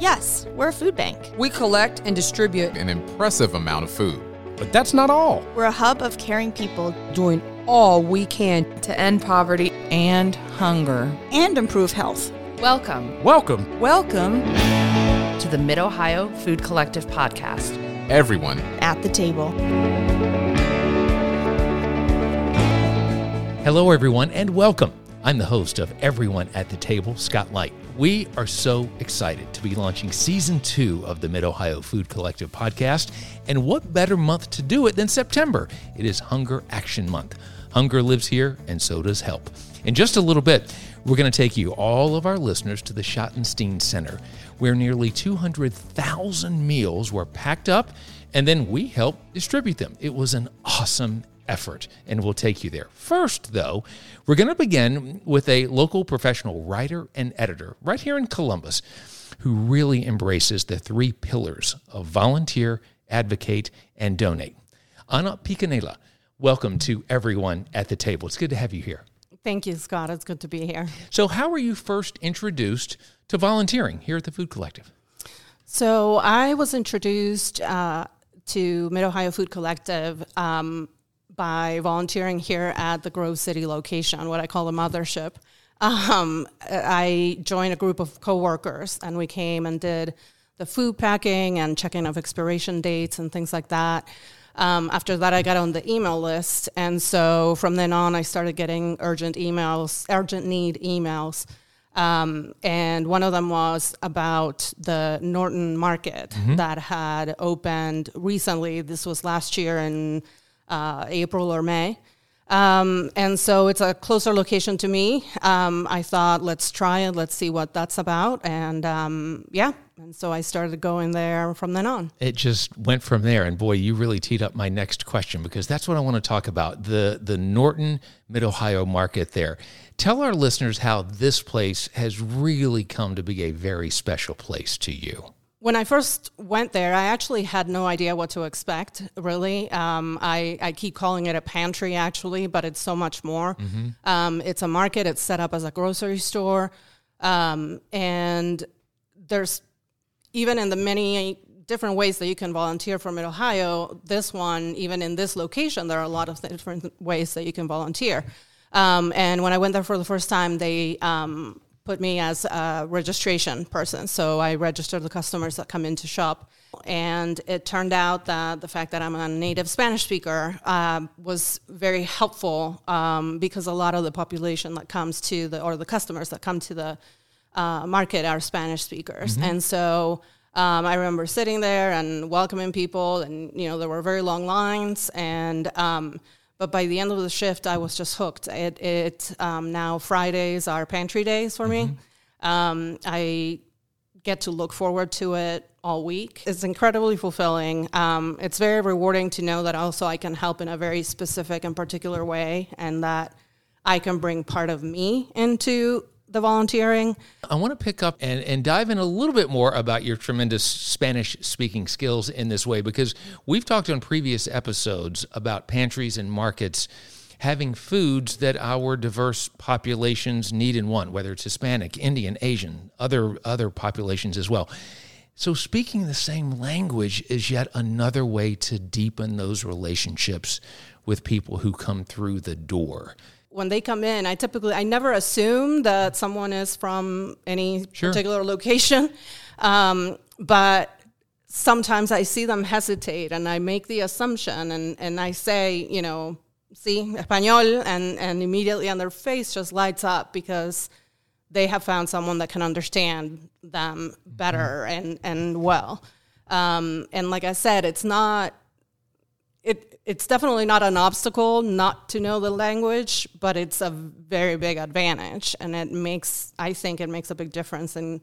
Yes, we're a food bank. We collect and distribute an impressive amount of food. But that's not all. We're a hub of caring people, doing all we can to end poverty and hunger and improve health. Welcome to the Mid-Ohio Food Collective podcast. Everyone at the table. Hello, everyone, and welcome. I'm the host of Everyone at the Table, Scott Light. We are so excited to be launching Season 2 of the Mid-Ohio Food Collective podcast, and what better month to do it than September? It is Hunger Action Month. Hunger lives here, and so does help. In just a little bit, we're going to take you, all of our listeners, to the Schottenstein Center, where nearly 200,000 meals were packed up, and then we helped distribute them. It was an awesome effort, and we'll take you there. First, though, we're going to begin with a local professional writer and editor right here in Columbus who really embraces the three pillars of volunteer, advocate, and donate. Ana Piquinela, welcome to Everyone at the Table. It's good to have you here. Thank you, Scott. It's good to be here. So how were you first introduced to volunteering here at the Food Collective? So I was introduced to Mid-Ohio Food Collective by volunteering here at the Grove City location, what I call a mothership. I joined a group of coworkers, and we came and did the food packing and checking of expiration dates and things like that. After that, I got on the email list, and so from then on, I started getting urgent need emails, and one of them was about the Norton Market that had opened recently. This was last year in April or May. And so it's a closer location to me. I thought, let's try it. Let's see what that's about. And and so I started going there from then on. It just went from there. And boy, you really teed up my next question, because that's what I want to talk about, the Norton Mid-Ohio Market there. Tell our listeners how this place has really come to be a very special place to you. When I first went there, I actually had no idea what to expect, really. I keep calling it a pantry, actually, but it's so much more. It's a market. It's set up as a grocery store. And there's, even in the many different ways that you can volunteer for Mid-Ohio, this one, even in this location, there are a lot of different ways that you can volunteer. And when I went there for the first time, they put me as a registration person. So I register the customers that come in to shop. And it turned out that the fact that I'm a native Spanish speaker was very helpful because a lot of the population that comes to the customers that come to the market are Spanish speakers. And so I remember sitting there and welcoming people, and there were very long lines, and but by the end of the shift, I was just hooked. Now Fridays are pantry days for me. I get to look forward to it all week. It's incredibly fulfilling. It's very rewarding to know that also I can help in a very specific and particular way, and that I can bring part of me into the volunteering. I want to pick up and dive in a little bit more about your tremendous Spanish-speaking skills in this way, because we've talked on previous episodes about pantries and markets having foods that our diverse populations need and want, whether it's Hispanic, Indian, Asian, other populations as well. So speaking the same language is yet another way to deepen those relationships with people who come through the door. When they come in, I never assume that someone is from any particular location, but sometimes I see them hesitate, and I make the assumption, and I say, sí, español, and immediately on their face just lights up because they have found someone that can understand them better and well. And like I said, it's definitely not an obstacle not to know the language, but it's a very big advantage. And it makes a big difference in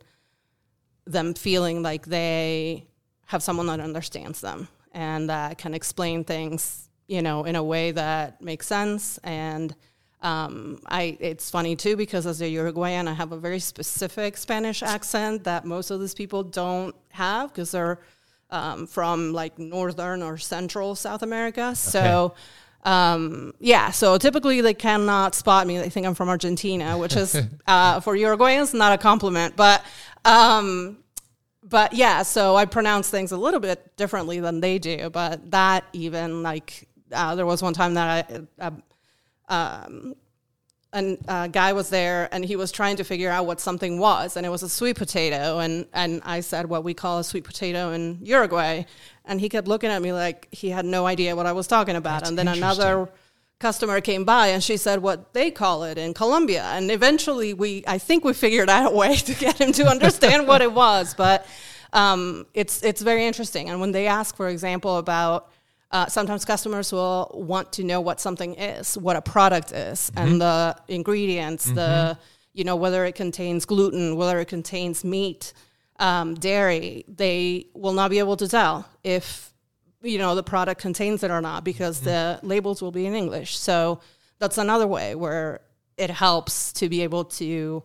them feeling like they have someone that understands them and that can explain things, in a way that makes sense. And it's funny, too, because as a Uruguayan, I have a very specific Spanish accent that most of these people don't have because they're from like northern or central South America. So, so typically they cannot spot me. They think I'm from Argentina, which is for Uruguayans not a compliment, but But yeah, so I pronounce things a little bit differently than they do. But that even, like, there was one time that a guy was there and he was trying to figure out what something was, and it was a sweet potato, and I said what we call a sweet potato in Uruguay, and he kept looking at me like he had no idea what I was talking about. That's and then another customer came by and she said what they call it in Colombia, and eventually I think we figured out a way to get him to understand what it was. But it's very interesting. And when they ask, for example, about sometimes customers will want to know what something is, what a product is, mm-hmm. and the ingredients, mm-hmm. Whether it contains gluten, whether it contains meat, dairy. They will not be able to tell if, the product contains it or not, because mm-hmm. the labels will be in English. So that's another way where it helps to be able to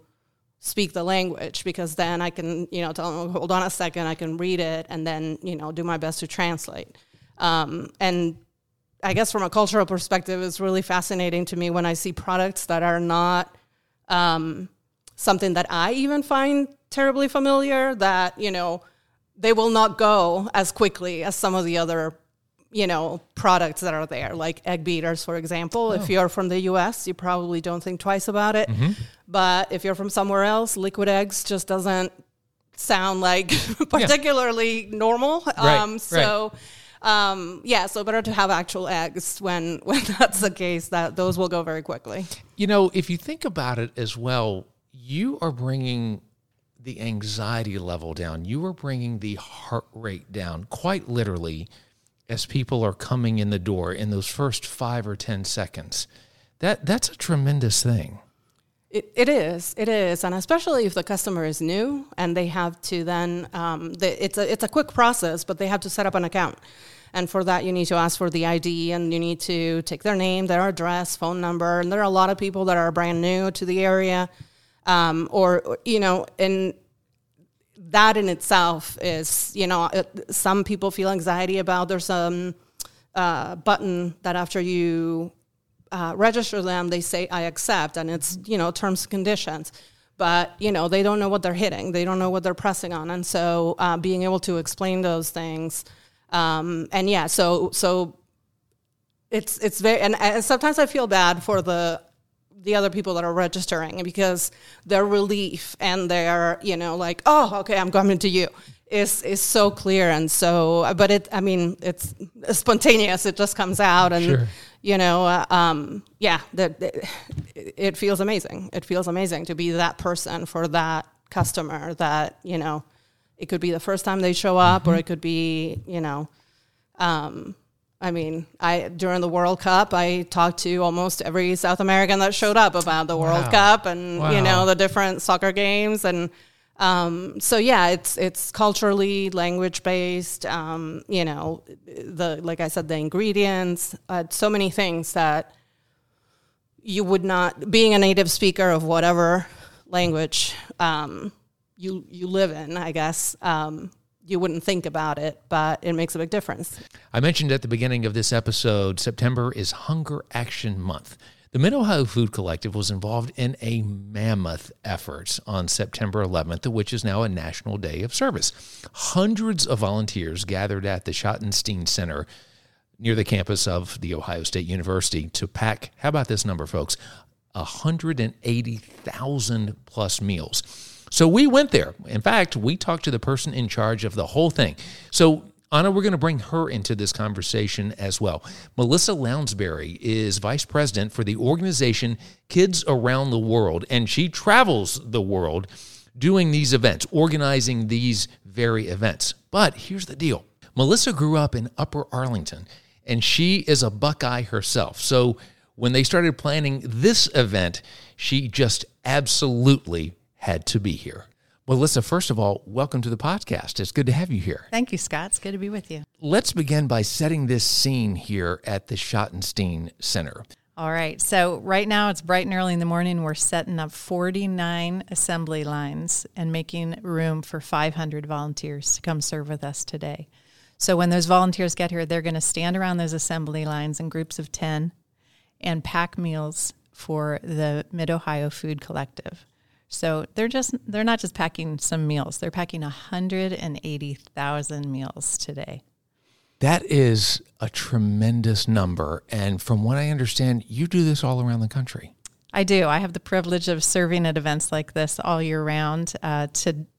speak the language, because then I can, tell them, hold on a second, I can read it, and then, do my best to translate. And I guess from a cultural perspective, it's really fascinating to me when I see products that are not something that I even find terribly familiar, that, they will not go as quickly as some of the other, products that are there, like egg beaters, for example. Oh. If you're from the U.S., you probably don't think twice about it. Mm-hmm. But if you're from somewhere else, liquid eggs just doesn't sound like particularly normal. Right. So better to have actual eggs when that's the case, that those will go very quickly. If you think about it as well, you are bringing the anxiety level down. You are bringing the heart rate down, quite literally, as people are coming in the door in those first 5 or 10 seconds. That's a tremendous thing. It is, and especially if the customer is new and they have to then, it's a quick process, but they have to set up an account. And for that, you need to ask for the ID, and you need to take their name, their address, phone number, and there are a lot of people that are brand new to the area, and that in itself is, some people feel anxiety about there's some button that after you register them, they say, I accept, and it's, terms and conditions. But, they don't know what they're hitting. They don't know what they're pressing on. And so being able to explain those things. So it's very, and sometimes I feel bad for the other people that are registering, because their relief and their, like, oh, okay, I'm coming to you, is so clear. And so, but it's spontaneous. It just comes out, and sure. It feels amazing. It feels amazing to be that person for that customer that, it could be the first time they show up, mm-hmm. or it could be, during the World Cup, I talked to almost every South American that showed up about the World Cup and, the different soccer games. And it's culturally language-based, like I said, the ingredients, so many things that you would not, being a native speaker of whatever language you live in, I guess, you wouldn't think about it, but it makes a big difference. I mentioned at the beginning of this episode, September is Hunger Action Month. The Mid-Ohio Food Collective was involved in a mammoth effort on September 11th, which is now a National Day of Service. Hundreds of volunteers gathered at the Schottenstein Center near the campus of The Ohio State University to pack, how about this number, folks, 180,000-plus meals. So we went there. In fact, we talked to the person in charge of the whole thing. So Ana, we're going to bring her into this conversation as well. Melissa Lounsbury is vice president for the organization Kids Around the World, and she travels the world doing these events, organizing these very events. But here's the deal. Melissa grew up in Upper Arlington, and she is a Buckeye herself. So when they started planning this event, she just absolutely had to be here. Melissa, first of all, welcome to the podcast. It's good to have you here. Thank you, Scott. It's good to be with you. Let's begin by setting this scene here at the Schottenstein Center. All right. So right now it's bright and early in the morning. We're setting up 49 assembly lines and making room for 500 volunteers to come serve with us today. So when those volunteers get here, they're going to stand around those assembly lines in groups of 10 and pack meals for the Mid-Ohio Food Collective. So they're not just packing some meals. They're packing 180,000 meals today. That is a tremendous number. And from what I understand, you do this all around the country. I do. I have the privilege of serving at events like this all year round.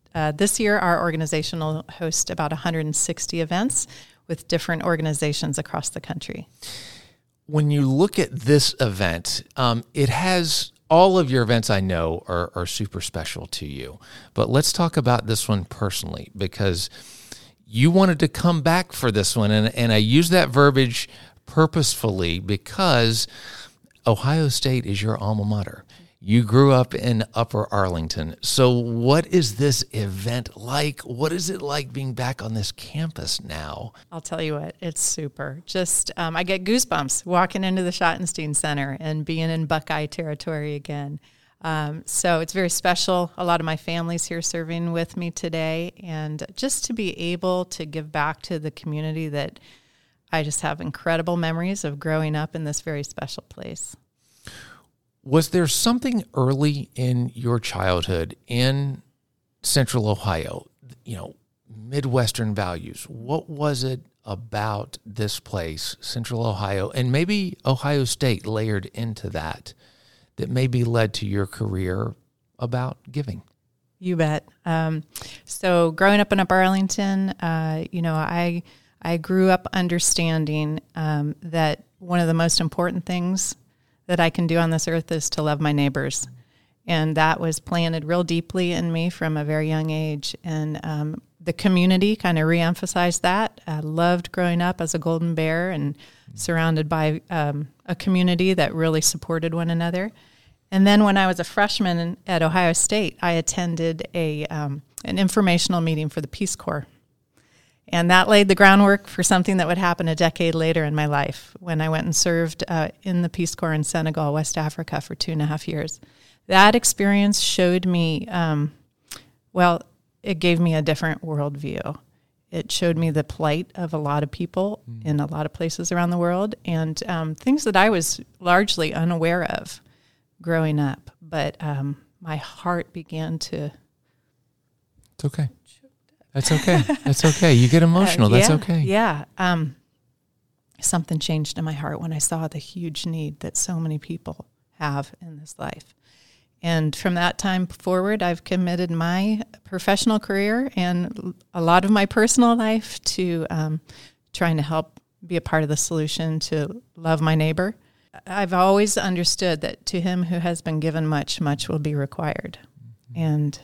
This year, our organization will host about 160 events with different organizations across the country. When you look at this event, it has all of your events I know are super special to you. But let's talk about this one personally, because you wanted to come back for this one. And I use that verbiage purposefully because Ohio State is your alma mater. You grew up in Upper Arlington. So what is this event like? What is it like being back on this campus now? I'll tell you what, it's super. Just, I get goosebumps walking into the Schottenstein Center and being in Buckeye territory again. So it's very special. A lot of my family's here serving with me today. And just to be able to give back to the community that I just have incredible memories of growing up in this very special place. Was there something early in your childhood in Central Ohio, you know, Midwestern values? What was it about this place, Central Ohio, and maybe Ohio State layered into that, that maybe led to your career about giving? You bet. So growing up in Upper Arlington, I grew up understanding that one of the most important things that I can do on this earth is to love my neighbors. And that was planted real deeply in me from a very young age. And the community kind of reemphasized that. I loved growing up as a Golden Bear and surrounded by a community that really supported one another. And then when I was a freshman at Ohio State, I attended an informational meeting for the Peace Corps. And that laid the groundwork for something that would happen a decade later in my life when I went and served in the Peace Corps in Senegal, West Africa, for 2.5 years. That experience showed me, it gave me a different worldview. It showed me the plight of a lot of people in a lot of places around the world, and things that I was largely unaware of growing up. But my heart began to... It's okay. That's okay. That's okay. You get emotional. That's okay. Yeah. Something changed in my heart when I saw the huge need that so many people have in this life. And from that time forward, I've committed my professional career and a lot of my personal life to trying to help be a part of the solution to love my neighbor. I've always understood that to him who has been given much, much will be required. And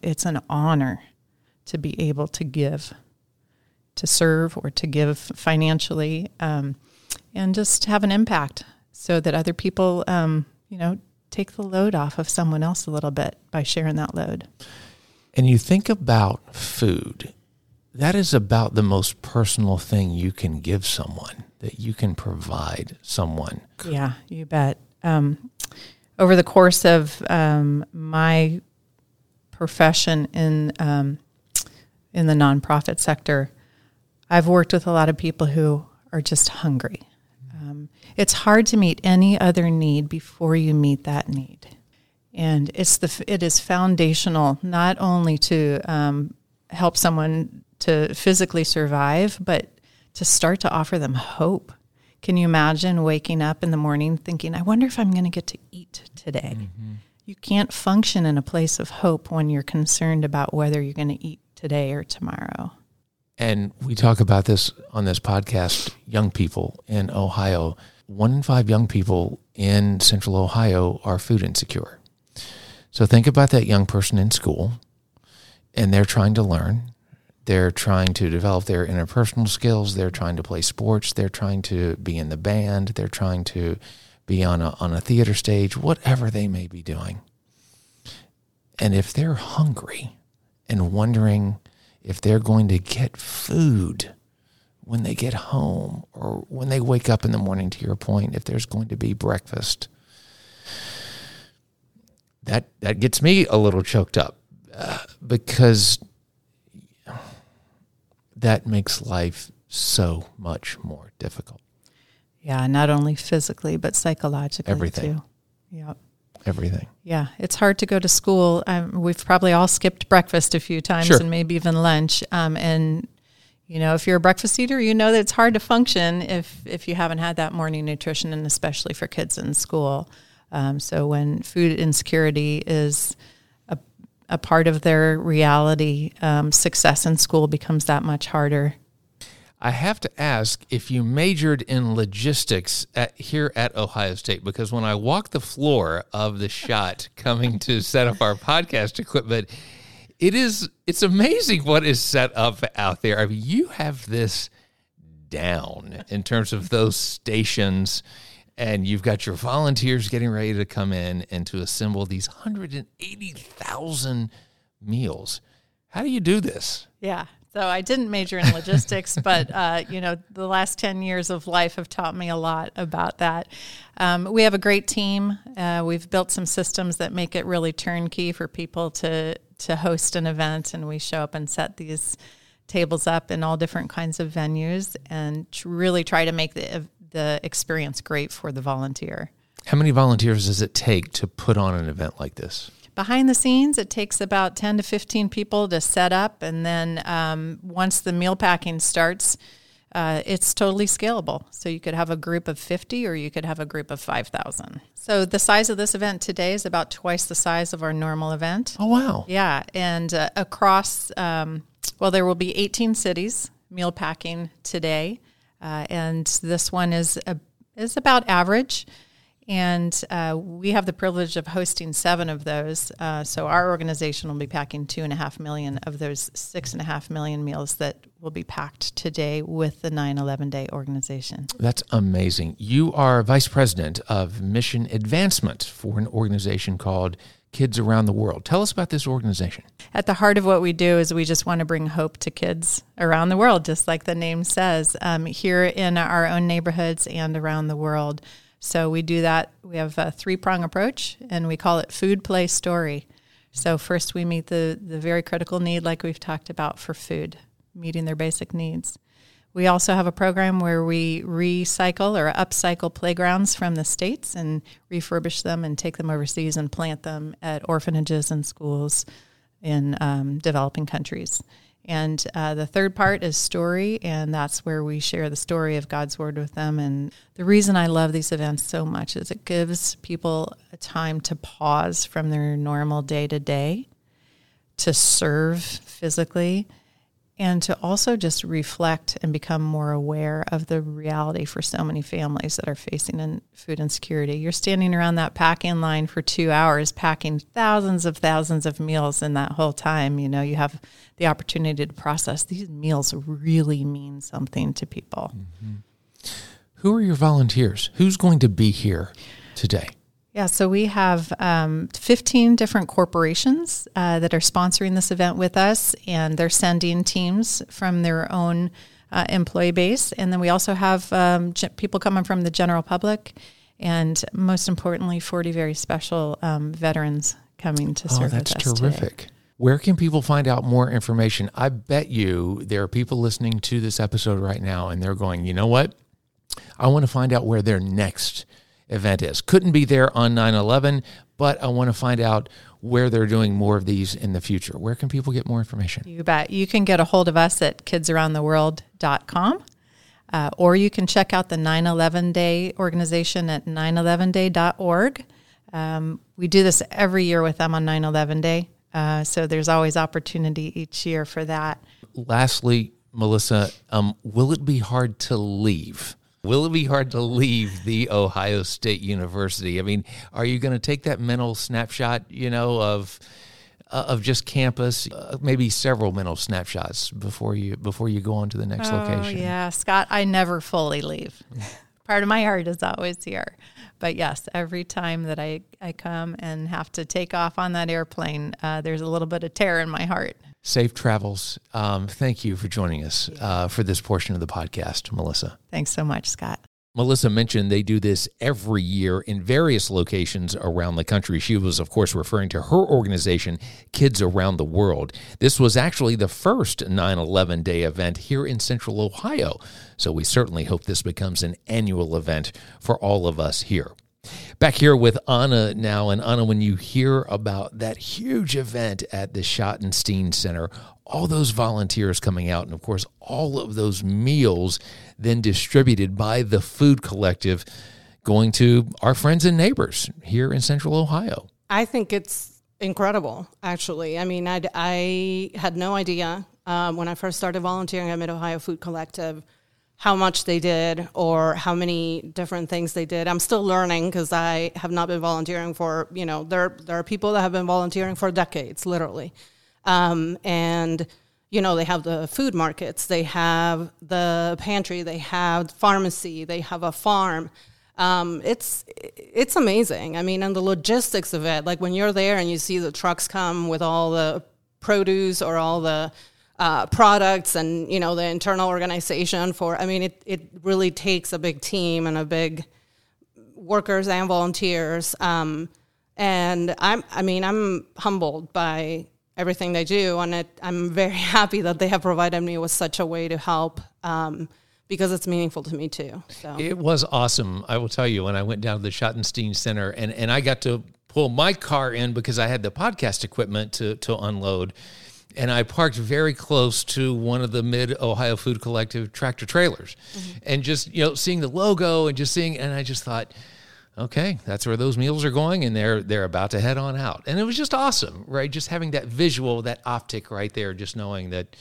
it's an honor to be able to give, to serve, or to give financially, and just have an impact so that other people, take the load off of someone else a little bit by sharing that load. And you think about food, that is about the most personal thing you can give someone, that you can provide someone. Yeah, you bet. Over the course of my profession in the nonprofit sector, I've worked with a lot of people who are just hungry. It's hard to meet any other need before you meet that need. And it is foundational not only to help someone to physically survive, but to start to offer them hope. Can you imagine waking up in the morning thinking, I wonder if I'm going to get to eat today? Mm-hmm. You can't function in a place of hope when you're concerned about whether you're going to eat today or tomorrow. And we talk about this on this podcast, young people in Ohio. 1 in 5 young people in Central Ohio are food insecure. So think about that young person in school, and they're trying to learn. They're trying to develop their interpersonal skills. They're trying to play sports. They're trying to be in the band. They're trying to be on a theater stage, whatever they may be doing. And if they're hungry and wondering if they're going to get food when they get home or when they wake up in the morning, to your point, if there's going to be breakfast, that gets me a little choked up because that makes life so much more difficult. Yeah, not only physically, but psychologically. Everything. Too. Yeah. everything. Yeah, it's hard to go to school. We've probably all skipped breakfast a few times, sure, and maybe even lunch. And, you know, if you're a breakfast eater, you know that it's hard to function if you haven't had that morning nutrition, and especially for kids in school. So when food insecurity is a part of their reality, success in school becomes that much harder. I have to ask if you majored in logistics here at Ohio State, because when I walked the floor of the shot coming to set up our podcast equipment, it's amazing what is set up out there. I mean, you have this down in terms of those stations, and you've got your volunteers getting ready to come in and to assemble these 180,000 meals. How do you do this? Yeah. So I didn't major in logistics, but, you know, the last 10 years of life have taught me a lot about that. We have a great team. We've built some systems that make it really turnkey for people to host an event, and we show up and set these tables up in all different kinds of venues and really try to make the experience great for the volunteer. How many volunteers does it take to put on an event like this? Behind the scenes, it takes about 10 to 15 people to set up, and then once the meal packing starts, it's totally scalable. So you could have a group of 50 or you could have a group of 5,000. So the size of this event today is about twice the size of our normal event. Oh, wow. Yeah, and across, there will be 18 cities meal packing today, and this one is about average. And we have the privilege of hosting 7 of those. So our organization will be packing 2.5 million of those 6.5 million meals that will be packed today with the 9/11 Day organization. That's amazing. You are vice president of mission advancement for an organization called Kids Around the World. Tell us about this organization. At the heart of what we do is we just want to bring hope to kids around the world, just like the name says, here in our own neighborhoods and around the world. So we do that. We have a 3-prong approach, and we call it food, play, story. So first we meet the very critical need, like we've talked about, for food, meeting their basic needs. We also have a program where we recycle or upcycle playgrounds from the States and refurbish them and take them overseas and plant them at orphanages and schools in developing countries. And the third part is story, and that's where we share the story of God's Word with them. And the reason I love these events so much is it gives people a time to pause from their normal day-to-day, to serve physically, and to also just reflect and become more aware of the reality for so many families that are facing food insecurity. You're standing around that packing line for 2 hours, packing thousands of meals, and that whole time, you know, you have the opportunity to process. These meals really mean something to people. Mm-hmm. Who are your volunteers? Who's going to be here today? Yeah, so we have 15 different corporations that are sponsoring this event with us, and they're sending teams from their own employee base. And then we also have people coming from the general public, and most importantly, 40 very special veterans coming to serve with us today. Oh, that's terrific. Where can people find out more information? I bet you there are people listening to this episode right now, and they're going, you know what? I want to find out where their next event is. Couldn't be there on 9/11, but I want to find out where they're doing more of these in the future. Where can people get more information? You bet. You can get a hold of us at kidsaroundtheworld.com, or you can check out the 9/11 Day organization at 911day.org. We do this every year with them on 9/11 Day, so there's always opportunity each year for that. Lastly, Melissa, will it be hard to leave? Will it be hard to leave the Ohio State University? I mean, are you going to take that mental snapshot, you know, of just campus, maybe several mental snapshots before you go on to the next location? Yeah, Scott, I never fully leave. Part of my heart is always here. But yes, every time that I come and have to take off on that airplane, there's a little bit of tear in my heart. Safe travels. Thank you for joining us for this portion of the podcast, Melissa. Thanks so much, Scott. Melissa mentioned they do this every year in various locations around the country. She was, of course, referring to her organization, Kids Around the World. This was actually the first 9/11 Day event here in Central Ohio, so we certainly hope this becomes an annual event for all of us here. Back here with Ana now. And Ana, when you hear about that huge event at the Schottenstein Center, all those volunteers coming out, and of course, all of those meals then distributed by the Food Collective going to our friends and neighbors here in Central Ohio. I think it's incredible, actually. I mean, I had no idea when I first started volunteering at Mid-Ohio Food Collective how much they did or how many different things they did. I'm still learning because I have not been volunteering for, you know, there are people that have been volunteering for decades, literally. And, you know, they have the food markets, they have the pantry, they have pharmacy, they have a farm. It's amazing. I mean, and the logistics of it, like when you're there and you see the trucks come with all the produce or all the products and, you know, the internal organization for, I mean, it really takes a big team and a big workers and volunteers. And I'm humbled by everything they do. And I'm very happy that they have provided me with such a way to help, because it's meaningful to me too. So. It was awesome. I will tell you, when I went down to the Schottenstein Center and I got to pull my car in because I had the podcast equipment to unload. And I parked very close to one of the Mid-Ohio Food Collective tractor trailers. Mm-hmm. And just, you know, seeing the logo and just seeing, and I just thought, okay, that's where those meals are going, and they're about to head on out. And it was just awesome, right? Just having that visual, that optic right there, just knowing that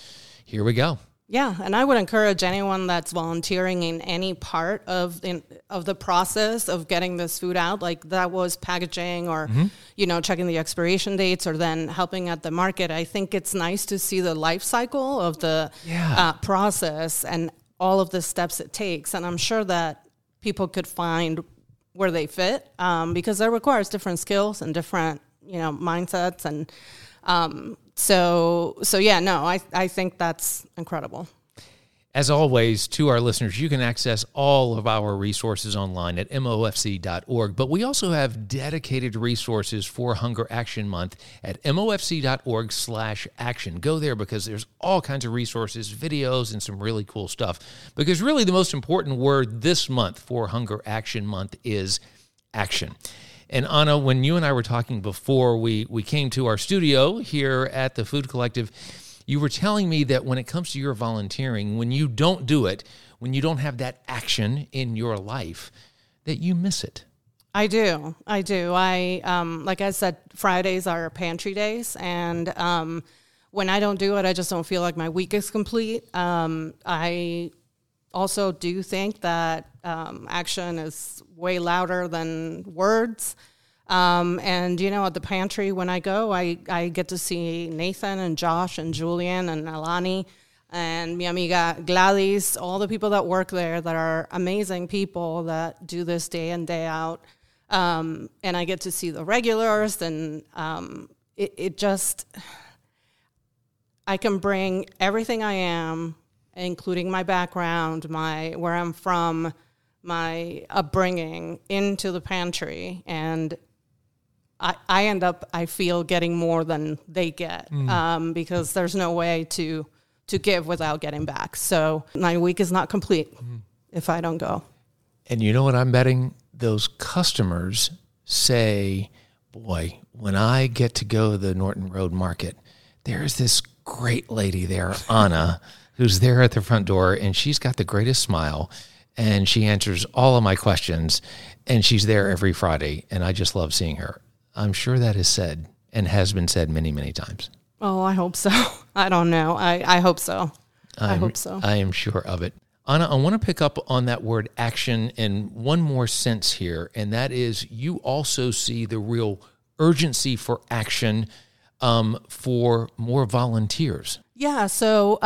here we go. Yeah, and I would encourage anyone that's volunteering in any part of the process of getting this food out, like that was packaging or, mm-hmm. you know, checking the expiration dates or then helping at the market. I think it's nice to see the life cycle of the process and all of the steps it takes. And I'm sure that people could find where they fit because that requires different skills and different, you know, mindsets and I think that's incredible. As always, to our listeners, you can access all of our resources online at mofc.org, but we also have dedicated resources for Hunger Action Month at mofc.org/action. Go there because there's all kinds of resources, videos, and some really cool stuff. Because really the most important word this month for Hunger Action Month is action. And Ana, when you and I were talking before we came to our studio here at the Food Collective, you were telling me that when it comes to your volunteering, when you don't do it, when you don't have that action in your life, that you miss it. I do. Like I said, Fridays are pantry days. And when I don't do it, I just don't feel like my week is complete. I also do think that action is way louder than words. And, you know, at the pantry, when I go, I get to see Nathan and Josh and Julian and Alani and mi amiga Gladys, all the people that work there that are amazing people that do this day in, day out. And I get to see the regulars and I can bring everything I am, including my background, where I'm from, my upbringing into the pantry, and I end up, I feel, getting more than they get because there's no way to give without getting back. So my week is not complete if I don't go. And you know what I'm betting? Those customers say, boy, when I get to go to the Norton Road Market, there's this great lady there, Ana, who's there at the front door, and she's got the greatest smile. And she answers all of my questions, and she's there every Friday, and I just love seeing her. I'm sure that is said and has been said many, many times. Oh, I hope so. I don't know. I hope so. I hope so. I am sure of it. Ana, I want to pick up on that word action in one more sense here, and that is you also see the real urgency for action for more volunteers. Yeah, so...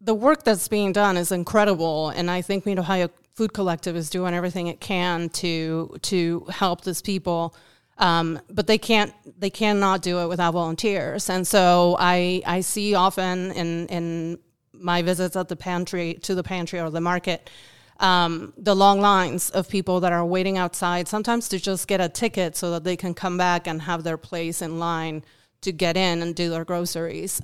the work that's being done is incredible, and I think Mid-Ohio Food Collective is doing everything it can to help these people, but they cannot do it without volunteers. And so I see often in my visits at the pantry or the market, the long lines of people that are waiting outside, sometimes to just get a ticket so that they can come back and have their place in line to get in and do their groceries.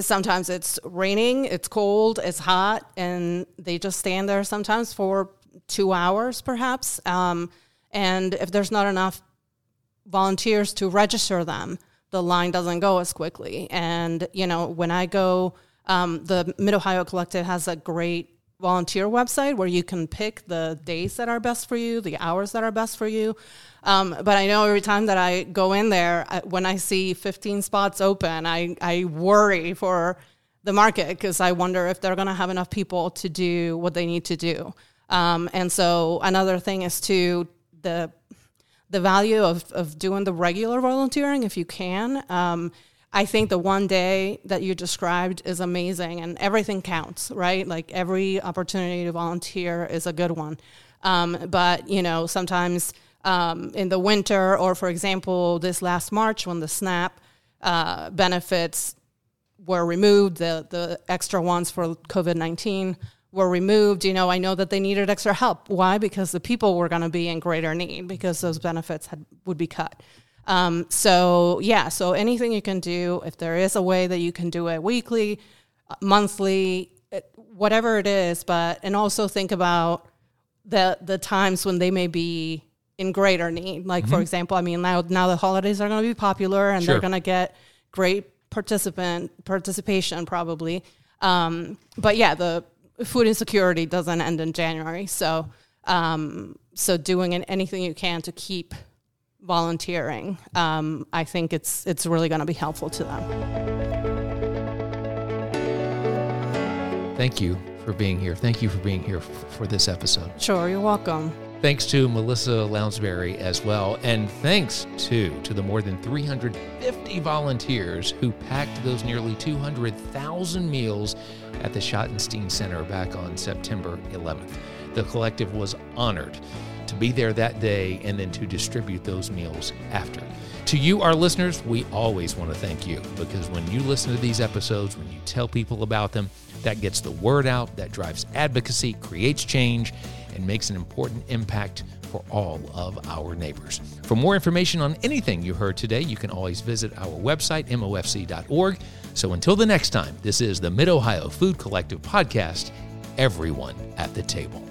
Sometimes it's raining, it's cold, it's hot, and they just stand there sometimes for 2 hours perhaps. And if there's not enough volunteers to register them, the line doesn't go as quickly. And, you know, when I go, the Mid-Ohio Collective has a great volunteer website where you can pick the days that are best for you, the hours that are best for you. But I know every time that I go in there, when I see 15 spots open, I worry for the market because I wonder if they're going to have enough people to do what they need to do. And so another thing is too, the value of doing the regular volunteering if you can. I think the one day that you described is amazing, and everything counts, right? Like every opportunity to volunteer is a good one. But, you know, sometimes in the winter or, for example, this last March when the SNAP benefits were removed, the extra ones for COVID-19 were removed, you know, I know that they needed extra help. Why? Because the people were going to be in greater need because those benefits would be cut. So anything you can do, if there is a way that you can do it weekly, monthly, whatever it is, and also think about the times when they may be in greater need. Like, for example, I mean, now the holidays are going to be popular and they're going to get great participation probably. But yeah, the food insecurity doesn't end in January. So doing anything you can to keep volunteering, I think it's really going to be helpful to them. Thank you for being here. Thank you for being here for this episode. Sure, you're welcome. Thanks to Melissa Lounsbury as well, and thanks to the more than 350 volunteers who packed those nearly 200,000 meals at the Schottenstein Center back on September 11th. The collective was honored to be there that day and then to distribute those meals after. To you, our listeners, we always want to thank you, because when you listen to these episodes, when you tell people about them, that gets the word out, that drives advocacy, creates change, and makes an important impact for all of our neighbors. For more information on anything you heard today, you can always visit our website, mofc.org. So until the next time, this is the Mid-Ohio Food Collective podcast, Everyone at the Table.